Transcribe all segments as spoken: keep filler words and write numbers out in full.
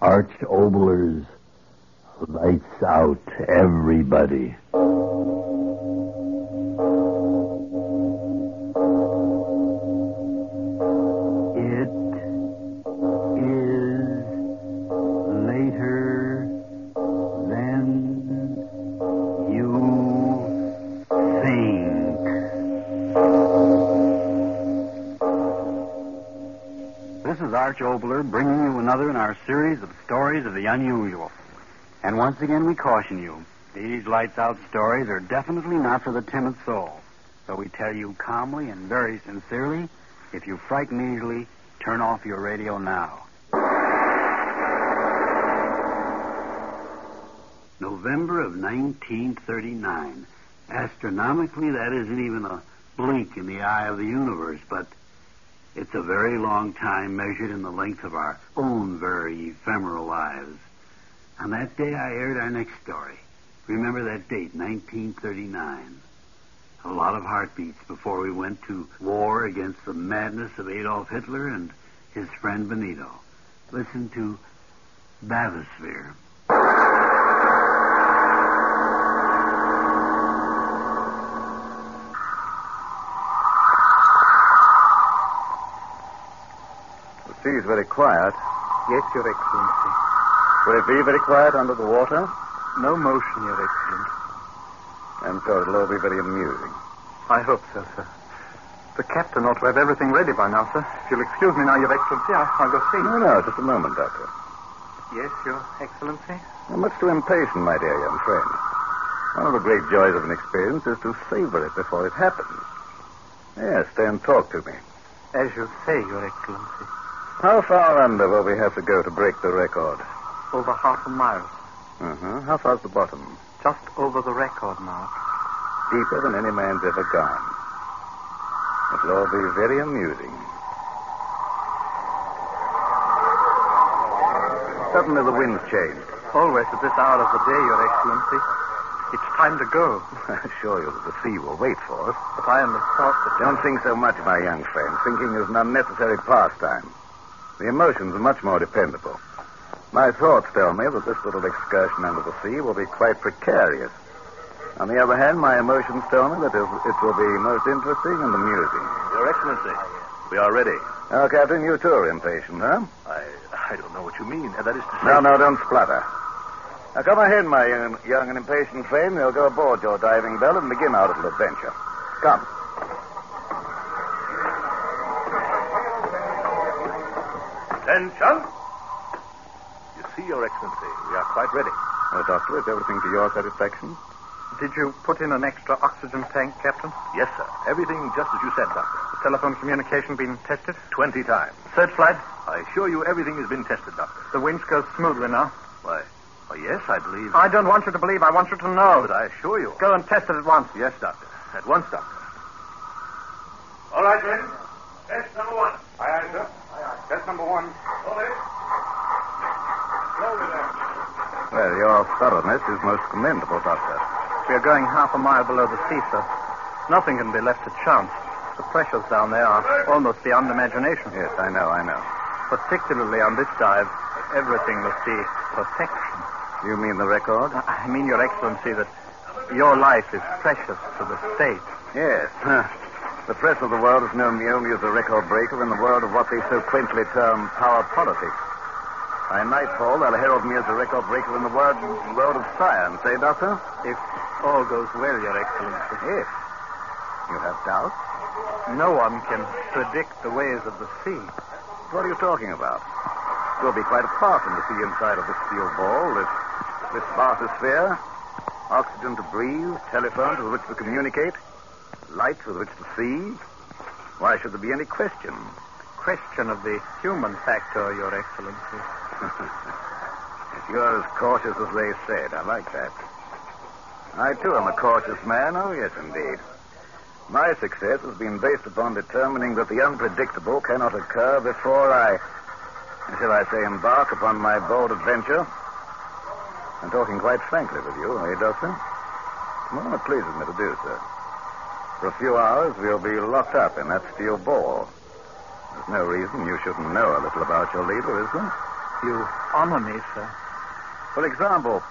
Arch Oboler's Lights Out, Everybody. It is later than you think. This is Arch Oboler bringing you another in our series of stories of the unusual. And once again, we caution you, these lights-out stories are definitely not for the timid soul. So we tell you calmly and very sincerely, if you frighten easily, turn off your radio now. November of nineteen thirty-nine. Astronomically, that isn't even a blink in the eye of the universe, but it's a very long time measured in the length of our own very ephemeral lives. On that day, I aired our next story. Remember that date, nineteen thirty-nine. A lot of heartbeats before we went to war against the madness of Adolf Hitler and his friend Benito. Listen to Bathysphere. The sea is very quiet. Yes, Your Excellency. Will it be very quiet under the water? No motion, Your Excellency. I'm sure it'll all be very amusing. I hope so, sir. The captain ought to have everything ready by now, sir. If you'll excuse me now, Your Excellency, I'll go see. No, no, just a moment, Doctor. Yes, Your Excellency? You're much too impatient, my dear young friend. One of the great joys of an experience is to savor it before it happens. Yes, stay and talk to me. As you say, Your Excellency. How far under will we have to go to break the record? Over half a mile. Uh-huh. How far's the bottom? Just over the record mark. Deeper than any man's ever gone. It'll all be very amusing. Suddenly the wind's changed. Always at this hour of the day, Your Excellency. It's time to go. I assure you that the sea will wait for us. But I am the thought that... Don't think so much, my young friend. Thinking is an unnecessary pastime. The emotions are much more dependable. My thoughts tell me that this little excursion under the sea will be quite precarious. On the other hand, my emotions tell me that it will be most interesting and amusing. Your Excellency, we are ready. Oh, Captain, you too are impatient, huh? I I don't know what you mean. That is to say... No, no, don't splutter. Now, come ahead, my young, young and impatient friend. We'll go aboard your diving bell and begin our little adventure. Come. Attention! Your Excellency, we are quite ready. Oh, Doctor, is everything to your satisfaction? Did you put in an extra oxygen tank, Captain? Yes, sir. Everything just as you said, Doctor. The telephone communication been tested? Twenty times. Searchlight? I assure you everything has been tested, Doctor. The winch goes smoothly now. Why, oh, yes, I believe... I don't want you to believe. I want you to know. But I assure you... Go and test it at once. Yes, Doctor. At once, Doctor. All right, then. Test number one. Aye, aye, sir. Aye, aye. Test number one. All right. Slow Well, your thoroughness is most commendable, Doctor. We are going half a mile below the sea, sir. Nothing can be left to chance. The pressures down there are almost beyond imagination. Yes, I know, I know. Particularly on this dive, everything must be perfection. You mean the record? I mean, Your Excellency, that your life is precious to the state. Yes. The press of the world has known me only as a record breaker in the world of what they so quaintly term power politics. By nightfall, they'll herald me as a record breaker in the world, world of science, eh, Doctor? If all goes well, Your Excellency. Yes. You have doubts? No one can predict the ways of the sea. What are you talking about? We'll be quite apart from the sea inside of this steel ball, this, this bathysphere. Oxygen to breathe, telephone with which to communicate, light with which to see. Why should there be any question? Question of the human factor, Your Excellency. You're as cautious as they said. I like that. I, too, am a cautious man. Oh, yes, indeed. My success has been based upon determining that the unpredictable cannot occur before I, shall I say, embark upon my bold adventure. I'm talking quite frankly with you, eh, Doctor? Well, it pleases me to do so. For a few hours, we'll be locked up in that steel ball. There's no reason you shouldn't know a little about your leader, is there? You honor me, sir. For example,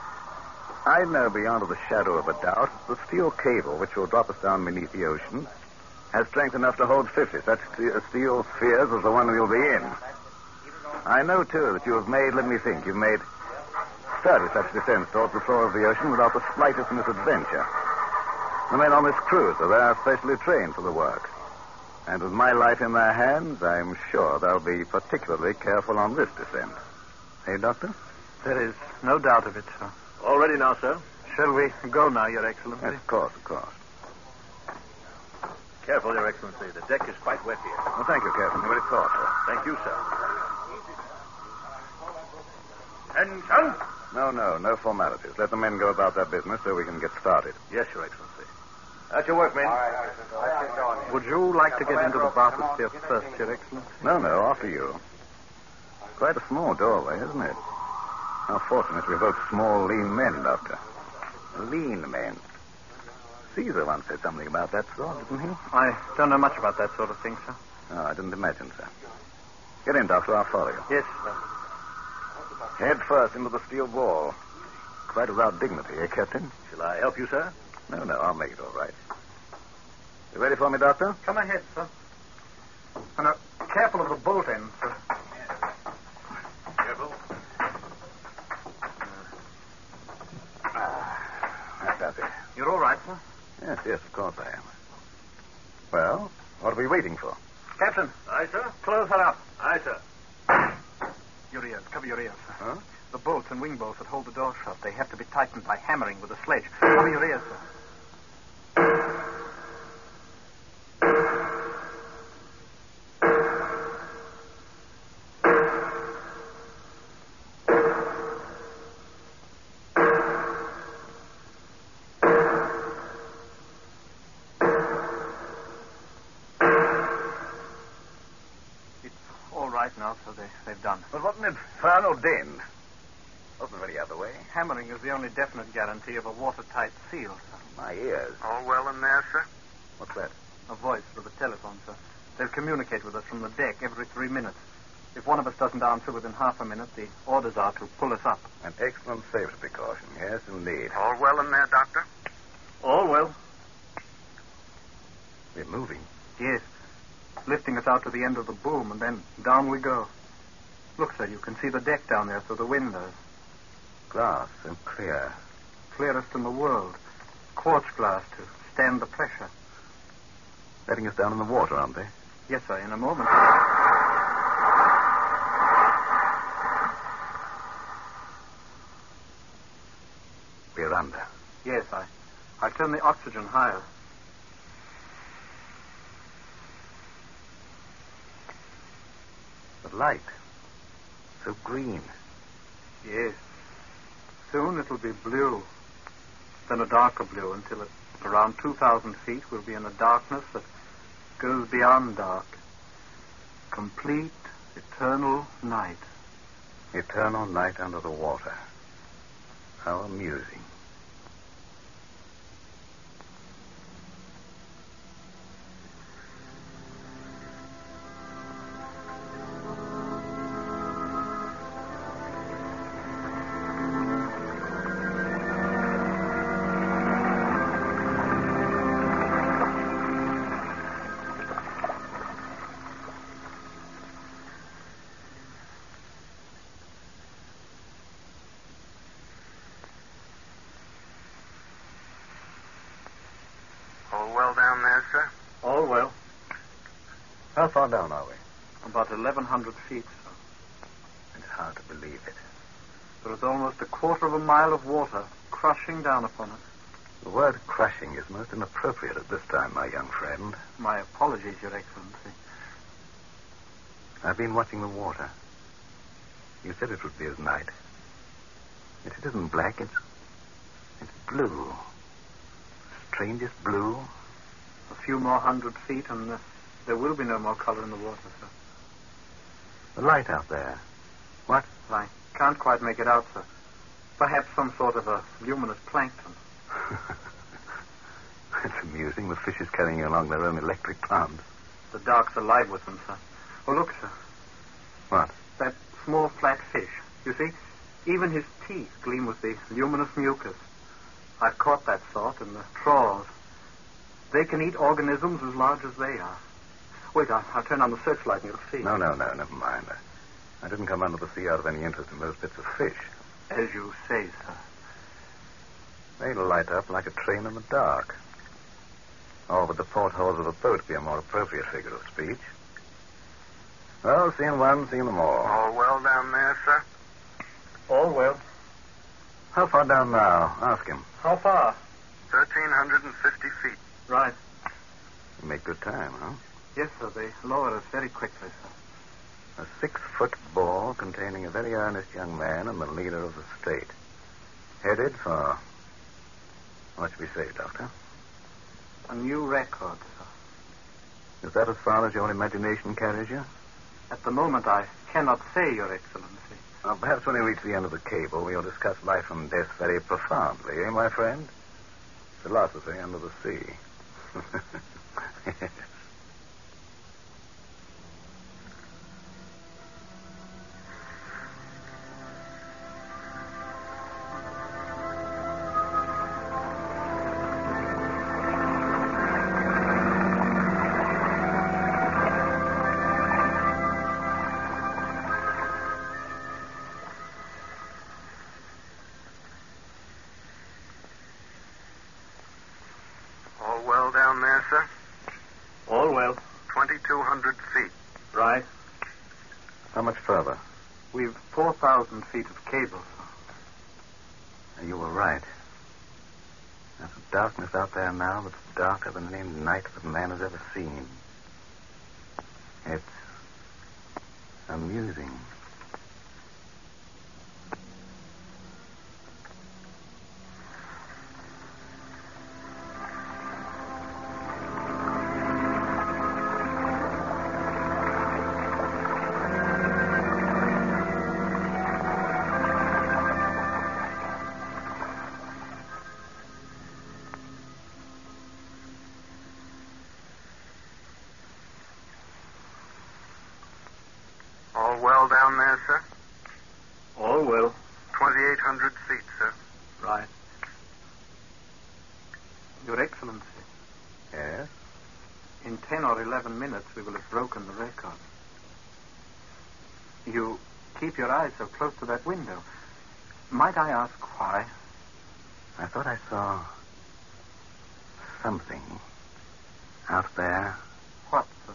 I know beyond the shadow of a doubt the steel cable which will drop us down beneath the ocean has strength enough to hold fifty such steel spheres as the one we'll be in. I know, too, that you have made, let me think, you've made thirty such descents towards the floor of the ocean without the slightest misadventure. The men on this cruise are there specially trained for the work. And with my life in their hands, I'm sure they'll be particularly careful on this descent. Hey, Doctor? There is no doubt of it, sir. All ready now, sir. Shall we go now, Your Excellency? Yes, of course, of course. Careful, Your Excellency. The deck is quite wet here. Well, thank you, Captain. Very thoughtful. Thank you, sir. Attention! No, no, no formalities. Let the men go about their business so we can get started. Yes, Your Excellency. At your work, men. All right, all right. Would you like to get into the bathysphere first, Your Excellency? No, no, after you. Quite a small doorway, isn't it? How fortunate we're both small, lean men, Doctor. Lean men. Caesar once said something about that sort, didn't he? I don't know much about that sort of thing, sir. No, I didn't imagine, sir. Get in, Doctor. I'll follow you. Yes, sir. Head first into the steel wall. Quite without dignity, eh, Captain? Shall I help you, sir? No, no, I'll make it all right. You ready for me, Doctor? Come ahead, sir. And uh, careful of the bolt end, sir. Careful. Ah, that does it. You're all right, sir? Yes, yes, of course I am. Well, what are we waiting for? Captain. Aye, sir. Close her up. Aye, sir. Your ears. Cover your ears, sir. Huh? The bolts and wing bolts that hold the door shut, they have to be tightened by hammering with a sledge. Cover your ears, sir. Now, so they, they've done. But what an infernal din. Wasn't really out of the way. Hammering is the only definite guarantee of a watertight seal, sir. My ears. All well in there, sir? What's that? A voice with a telephone, sir. They'll communicate with us from the deck every three minutes. If one of us doesn't answer within half a minute, the orders are to pull us up. An excellent safety precaution. Yes, indeed. All well in there, Doctor? All well. We're moving. Yes. Lifting us out to the end of the boom, and then down we go. Look, sir, you can see the deck down there through the windows. Glass and clear. Clearest in the world. Quartz glass to stand the pressure. Letting us down in the water, aren't they? Yes, sir, in a moment. We're under. Yes, I... I turn the oxygen higher. Light. So green. Yes. Soon it'll be blue. Then a darker blue until at around two thousand feet we'll be in a darkness that goes beyond dark. Complete, eternal night. Eternal night under the water. How amusing. How far down are we? About eleven hundred feet, sir. It's hard to believe it. There is almost a quarter of a mile of water crushing down upon us. The word crushing is most inappropriate at this time, my young friend. My apologies, Your Excellency. I've been watching the water. You said it would be as night. Yet it isn't black, it's, it's blue. The strangest blue. A few more hundred feet and the... There will be no more color in the water, sir. The light out there. What? Light. Can't quite make it out, sir. Perhaps some sort of a luminous plankton. It's amusing. The fish is carrying you along their own electric plants. The dark's alive with them, sir. Oh, look, sir. What? That small flat fish. You see, even his teeth gleam with the luminous mucus. I've caught that sort in the trawls. They can eat organisms as large as they are. Wait, I'll, I'll turn on the searchlight and you'll see. No, no, no, never mind. I, I didn't come under the sea out of any interest in those bits of fish. As you say, sir. They light up like a train in the dark. Or would the portholes of a boat be a more appropriate figure of speech? Well, seeing one, seeing them all. All well down there, sir? All well. How far down now? Ask him. How far? thirteen fifty feet. Right. You make good time, huh? Yes, sir. They lower us very quickly, sir. A six-foot ball containing a very earnest young man and the leader of the state. Headed for... What should we say, Doctor? A new record, sir. Is that as far as your imagination carries you? At the moment, I cannot say, Your Excellency. Well, perhaps when we reach the end of the cable, we'll discuss life and death very profoundly, eh, my friend? Philosophy under the sea. Yes. Feet of cable, sir. You were right. There's a darkness out there now that's darker than any night that man has ever seen. It's amusing. We will have broken the record. You keep your eyes so close to that window. Might I ask why? I thought I saw something out there. What, sir?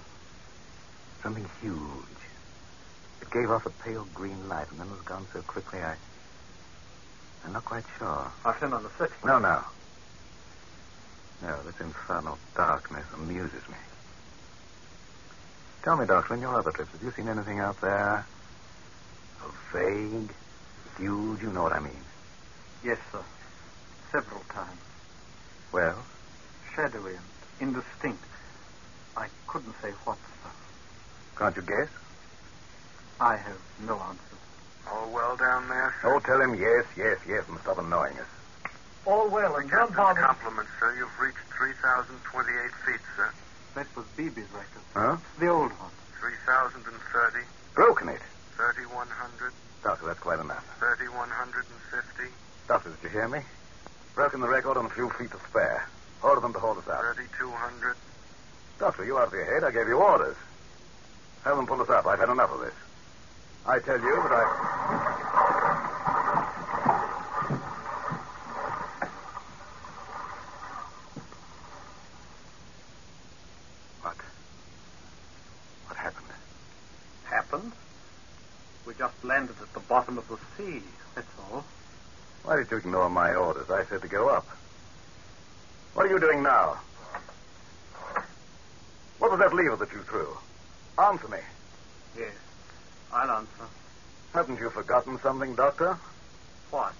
Something huge. It gave off a pale green light and then was gone so quickly I... I'm not quite sure. I'll turn on the switch. No, no. No, this infernal darkness amuses me. Tell me, Doctor, in your other trips, have you seen anything out there? Oh, vague, huge, you know what I mean. Yes, sir. Several times. Well? Shadowy and indistinct. I couldn't say what, sir. Can't you guess? I have no answer. All well down there, sir? Oh, tell him yes, yes, yes, and stop annoying us. All well, and don't bother. Compliments, sir. You've reached three thousand twenty-eight feet, sir. That was Beebe's record. Huh? The old one. three thousand thirty. Broken it. thirty-one hundred. Doctor, that's quite enough. thirty-one fifty. Doctor, did you hear me? Broken the record on a few feet to spare. Order them to hold us out. thirty-two hundred. Doctor, you out of your head? I gave you orders. Have them pull us up. I've had enough of this. I tell you that I... What? What happened? Happened? We just landed at the bottom of the sea, that's all. Why did you ignore my orders? I said to go up. What are you doing now? What was that lever that you threw? Answer me. Yes, I'll answer. Haven't you forgotten something, Doctor? What?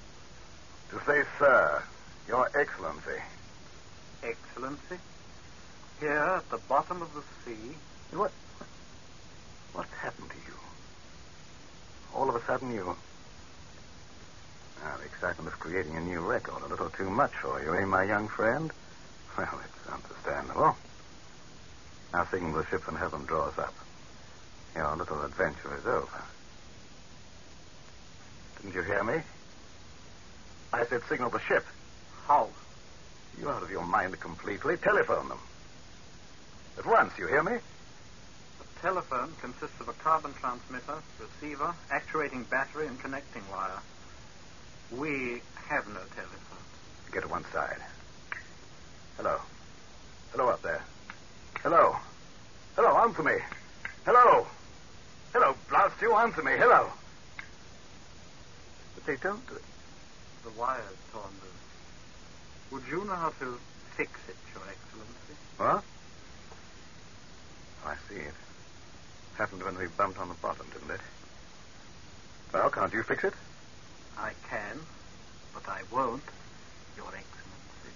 To say, sir, Your Excellency. Excellency? Here at the bottom of the sea? What? What happened to you? All of a sudden, you... Now, the excitement of creating a new record, a little too much for you, eh, my young friend? Well, it's understandable. Now, signal the ship and have them draw us up. Your little adventure is over. Didn't you hear me? I said signal the ship. How? You're out of your mind completely. Telephone them. At once, you hear me? The telephone consists of a carbon transmitter, receiver, actuating battery, and connecting wire. We have no telephone. Get to one side. Hello. Hello up there. Hello. Hello, answer me. Hello. Hello, blast you, answer me. Hello. But they don't... Uh, the wire's torn loose. Would you know how to fix it, Your Excellency? What? I see it. Happened when we bumped on the bottom, didn't it? Well, can't you fix it? I can, but I won't, Your Excellency.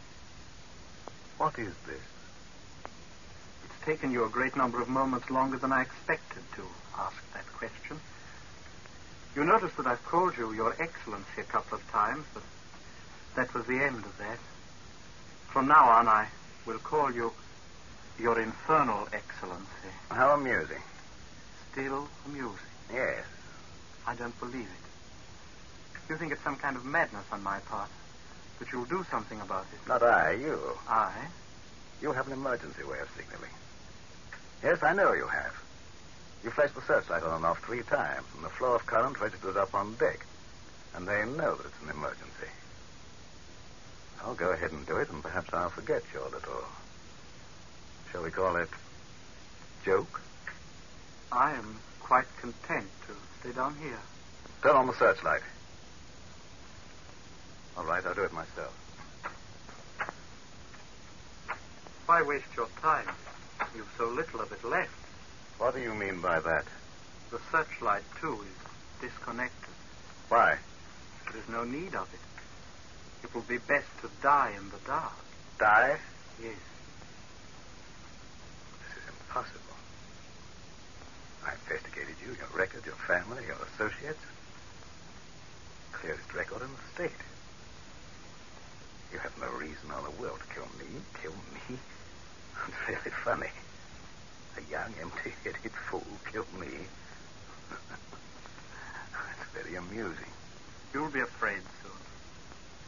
What is this? It's taken you a great number of moments longer than I expected to ask that question. You notice that I've called you Your Excellency a couple of times, but that was the end of that. From now on, I will call you Your Infernal Excellency. How amusing. Still amusing. Yes. I don't believe it. You think it's some kind of madness on my part, but you'll do something about it. Not I, you. I? You have an emergency way of signaling. Yes, I know you have. You flashed the searchlight on and off three times, and the flow of current registers up on deck, and they know that it's an emergency. I'll go ahead and do it, and perhaps I'll forget your little... shall we call it... joke? I am quite content to stay down here. Turn on the searchlight. All right, I'll do it myself. Why waste your time? You've so little of it left. What do you mean by that? The searchlight, too, is disconnected. Why? There is no need of it. It will be best to die in the dark. Die? Yes. This is impossible. I investigated you, your record, your family, your associates. Clearest record in the state. You have no reason or the will to kill me. Kill me? It's really funny. A young, empty-headed fool killed me. It's very amusing. You'll be afraid soon.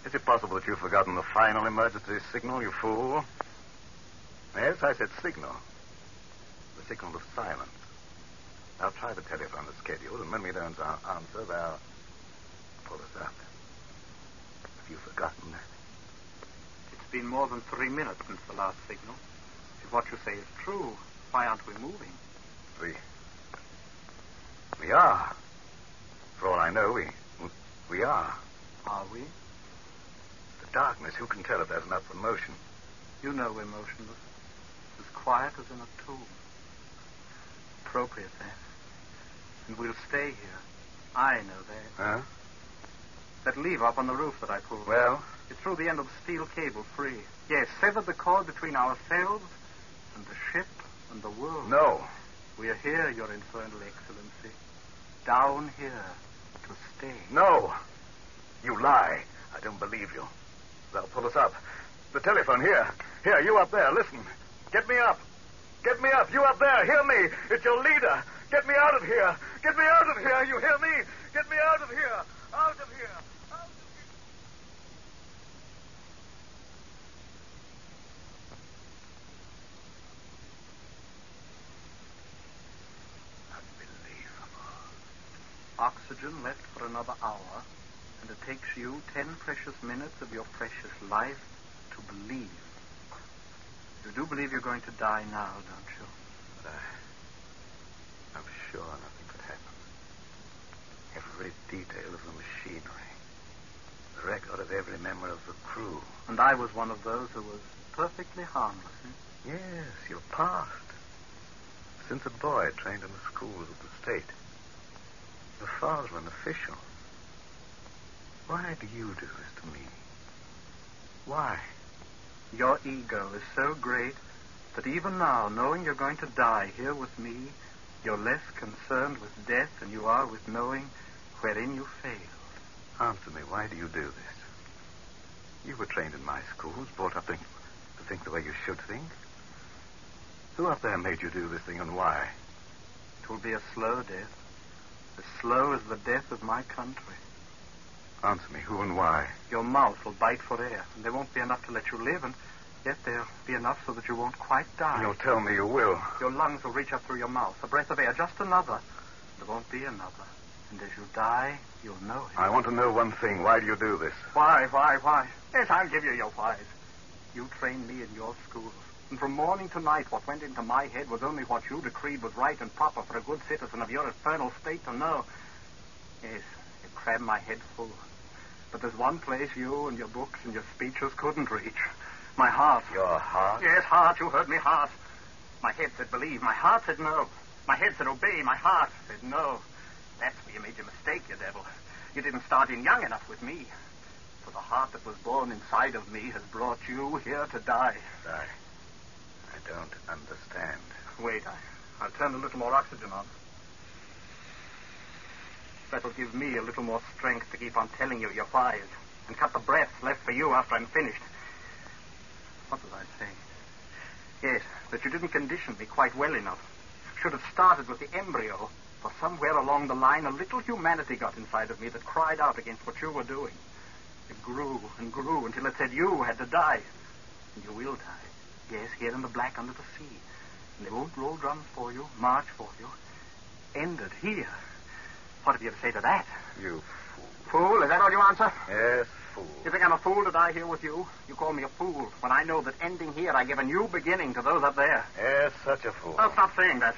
Is it possible that you've forgotten the final emergency signal, you fool? Yes, I said signal. The signal of silence. I'll try the telephone as scheduled, and when we don't answer, they'll pull us up. Have you forgotten that? It's been more than three minutes since the last signal. If what you say is true, why aren't we moving? We... We are. For all I know, we... We are. Are we? The darkness, who can tell if there's an upward motion? You know we're motionless. As quiet as in a tomb. Appropriate, that. And we'll stay here. I know that. Huh? That lever up on the roof that I pulled. Well... It threw the end of the steel cable free. Yes, severed the cord between ourselves and the ship and the world. No. We are here, Your Infernal Excellency. Down here. to stay. No. You lie. I don't believe you. They'll pull us up. The telephone here. Here, you up there. Listen. Get me up. Get me up. You up there. Hear me. It's your leader. Get me out of here. Get me out of here. You hear me? Get me out of here. Out of here. Out of here. Unbelievable. Oxygen left for another hour, and it takes you ten precious minutes of your precious life to believe. You do believe you're going to die now, don't you? But I, I'm sure nothing could happen. Every detail of the machinery, the record of every member of the crew. And I was one of those who was perfectly harmless, eh? Yes, your past. Since a boy trained in the schools of the state. Your father, an official. Why do you do this to me? Why? Your ego is so great that even now, knowing you're going to die here with me, you're less concerned with death than you are with knowing wherein you failed. Answer me, why do you do this? You were trained in my schools, brought up to think the way you should think. Who up there made you do this thing and why? It will be a slow death, as slow as the death of my country. Answer me, who and why? Your mouth will bite for air, and there won't be enough to let you live, and yet there'll be enough so that you won't quite die. You'll tell me you will. Your lungs will reach up through your mouth, a breath of air, just another. There won't be another. And as you die, you'll know it. I want to know one thing. Why do you do this? Why, why, why? Yes, I'll give you your whys. You trained me in your schools, and from morning to night what went into my head was only what you decreed was right and proper for a good citizen of your infernal state to know. Yes, you crammed my head full. But there's one place you and your books and your speeches couldn't reach. My heart. Your heart? Yes, heart. You heard me, heart. My head said believe. My heart said no. My head said obey. My heart said no. That's where you made your mistake, you devil. You didn't start in young enough with me. For the heart that was born inside of me has brought you here to die. Die? I don't understand. Wait, I, I'll turn a little more oxygen on. That'll give me a little more strength to keep on telling you your whys and cut the breaths left for you after I'm finished. What was I saying? Yes, that you didn't condition me quite well enough. Should have started with the embryo, for somewhere along the line a little humanity got inside of me that cried out against what you were doing. It grew and grew until it said you had to die. And you will die. Yes, here in the black under the sea. And they won't roll drums for you, march for you. Ended here. What have you to say to that? You fool. Fool? Is that all you answer? Yes, fool. You think I'm a fool to die here with you? You call me a fool when I know that ending here I give a new beginning to those up there. Yes, such a fool. Oh, stop saying that.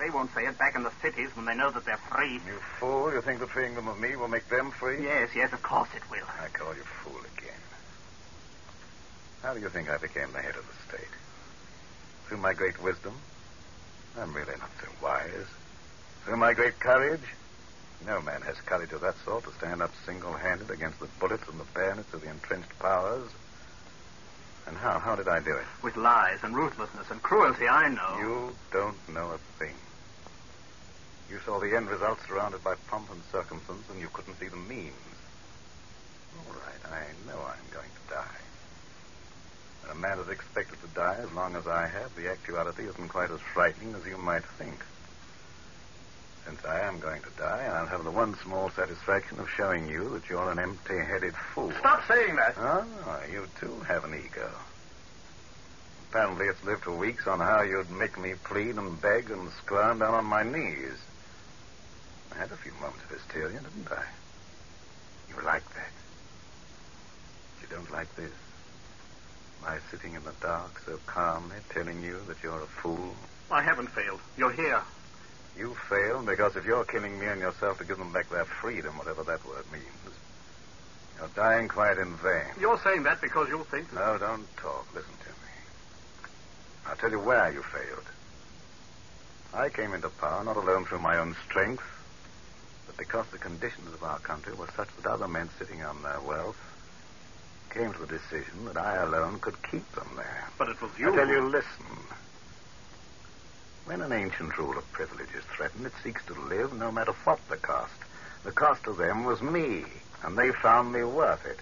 They won't say it back in the cities when they know that they're free. You fool. You think that freeing them of me will make them free? Yes, yes, of course it will. I call you fool again. How do you think I became the head of the state? Through my great wisdom? I'm really not so wise. Through my great courage? No man has courage of that sort to stand up single-handed against the bullets and the bayonets of the entrenched powers. And how? How did I do it? With lies and ruthlessness and cruelty, I know. You don't know a thing. You saw the end result surrounded by pomp and circumstance, and you couldn't see the means. All right, I know I'm going to die. When a man is expected to die as long as I have, the actuality isn't quite as frightening as you might think. Since I am going to die, I'll have the one small satisfaction of showing you that you're an empty-headed fool. Stop saying that! Ah, you too have an ego. Apparently it's lived for weeks on how you'd make me plead and beg and squirm down on my knees. I had a few moments of hysteria, didn't I? You like that. But you don't like this. My sitting in the dark so calmly telling you that you're a fool. I haven't failed. You're here. You fail because if you're killing me and yourself to give them back their freedom, whatever that word means, you're dying quite in vain. You're saying that because you think... That... No, don't talk. Listen to me. I'll tell you where you failed. I came into power not alone through my own strength, but because the conditions of our country were such that other men sitting on their wealth came to the decision that I alone could keep them there. But it was you... I tell you, listen... When an ancient rule of privilege is threatened, it seeks to live no matter what the cost. The cost to them was me, and they found me worth it.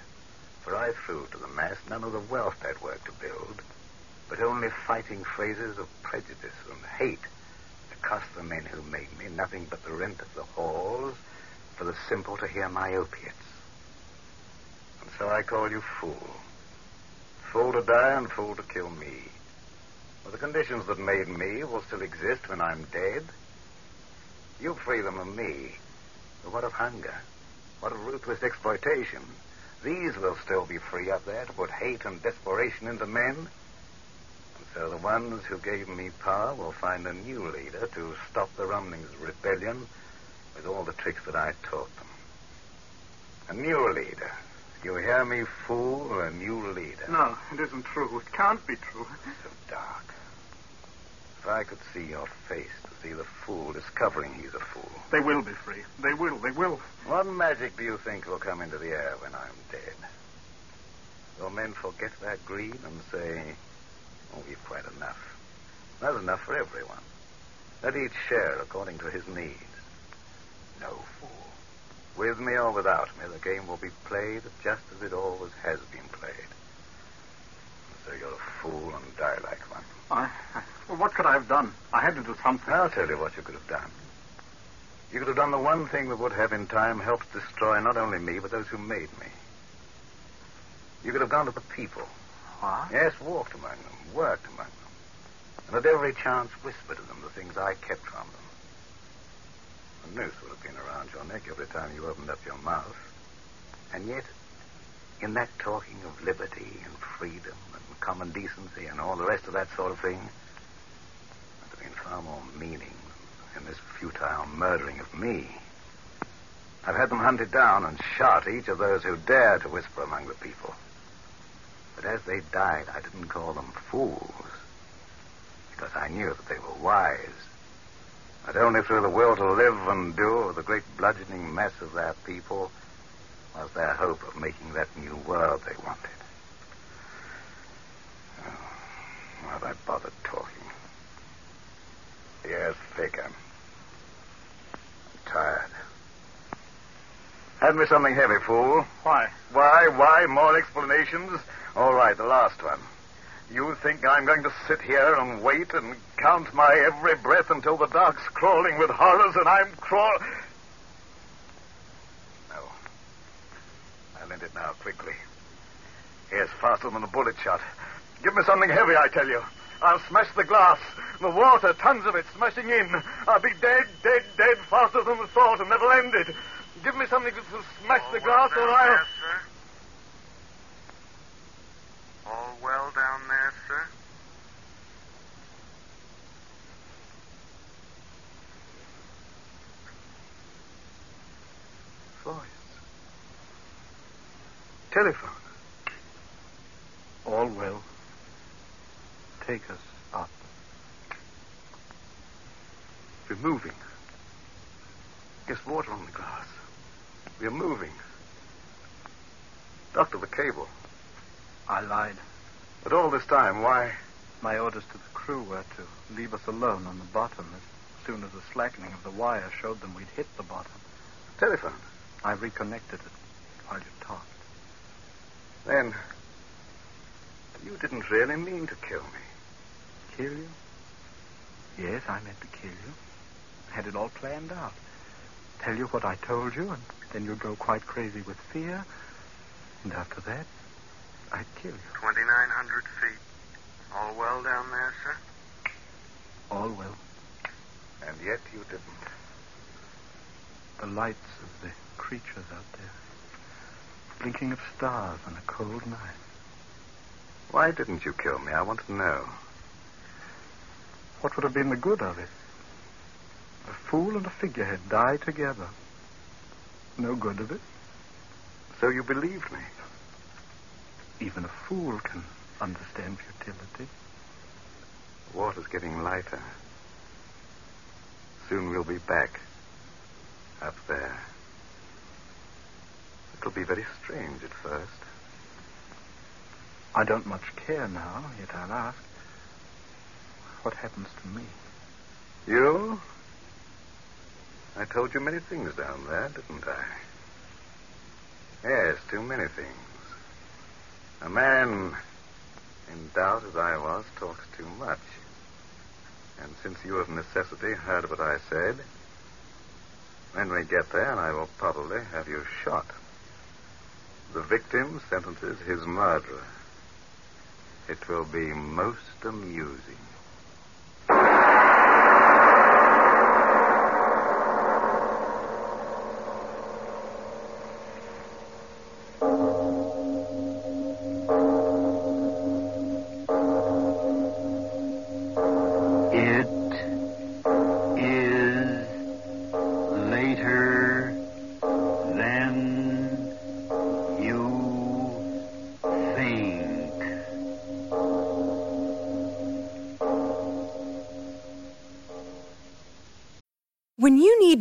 For I threw to the mass none of the wealth that worked to build, but only fighting phrases of prejudice and hate that cost the men who made me nothing but the rent of the halls for the simple to hear my opiates. And so I call you fool. Fool to die and fool to kill me. Well, the conditions that made me will still exist when I'm dead. You free them of me. But what of hunger? What of ruthless exploitation? These will still be free up there to put hate and desperation into men. And so the ones who gave me power will find a new leader to stop the rumblings of rebellion with all the tricks that I taught them. A new leader. You hear me, fool? A new leader. No, it isn't true. It can't be true. It's so dark. If I could see your face, to see the fool discovering he's a fool. They will be free. They will. They will. What magic do you think will come into the air when I'm dead? Will men forget their greed and say, oh, we've quite enough. That's enough for everyone. Let each share according to his needs. No fool. With me or without me, the game will be played just as it always has been played. So you're a fool and die like one. I, I, well, what could I have done? I had to do something. I'll tell you what you could have done. You could have done the one thing that would have in time helped destroy not only me, but those who made me. You could have gone to the people. What? Yes, walked among them, worked among them. And at every chance whispered to them the things I kept from them. A noose would have been around your neck every time you opened up your mouth. And yet, in that talking of liberty and freedom and common decency and all the rest of that sort of thing, there would have been far more meaning than in this futile murdering of me. I've had them hunted down and shot, each of those who dared to whisper among the people. But as they died, I didn't call them fools, because I knew that they were wise. Not only through the will to live and do, the great bludgeoning mass of their people was their hope of making that new world they wanted. Oh, why have I bothered talking? The air's thicker. I'm tired. Hand me something heavy, fool. Why? Why, why? More explanations? All right, the last one. You think I'm going to sit here and wait and count my every breath until the dark's crawling with horrors and I'm crawl... No. I'll end it now, quickly. Yes, faster than a bullet shot. Give me something heavy, I tell you. I'll smash the glass. The water, tons of it, smashing in. I'll be dead, dead, dead, faster than the thought, and that'll end it. Give me something that will smash oh, the glass or I'll... Yes, sir. All well down there, sir? Voice. Telephone. All well. Take us up. We're moving. There's water on the glass. We're moving. Doctor, the cable. I lied. But all this time, why? My orders to the crew were to leave us alone on the bottom as soon as the slackening of the wire showed them we'd hit the bottom. Telephone. I reconnected it while you talked. Then, you didn't really mean to kill me. Kill you? Yes, I meant to kill you. I had it all planned out. Tell you what I told you, and then you'd go quite crazy with fear. And after that, I'd kill you. twenty-nine hundred feet. All well down there, sir? All well. And yet you didn't. The lights of the creatures out there. Blinking of stars on a cold night. Why didn't you kill me? I want to know. What would have been the good of it? A fool and a figurehead die together. No good of it. So you believed me. Even a fool can understand futility. The water's getting lighter. Soon we'll be back. Up there. It'll be very strange at first. I don't much care now, yet I'll ask. What happens to me? You? I told you many things down there, didn't I? Yes, too many things. A man in doubt as I was talks too much. And since you of necessity heard what I said, when we get there, I will probably have you shot. The victim sentences his murderer. It will be most amusing. When you need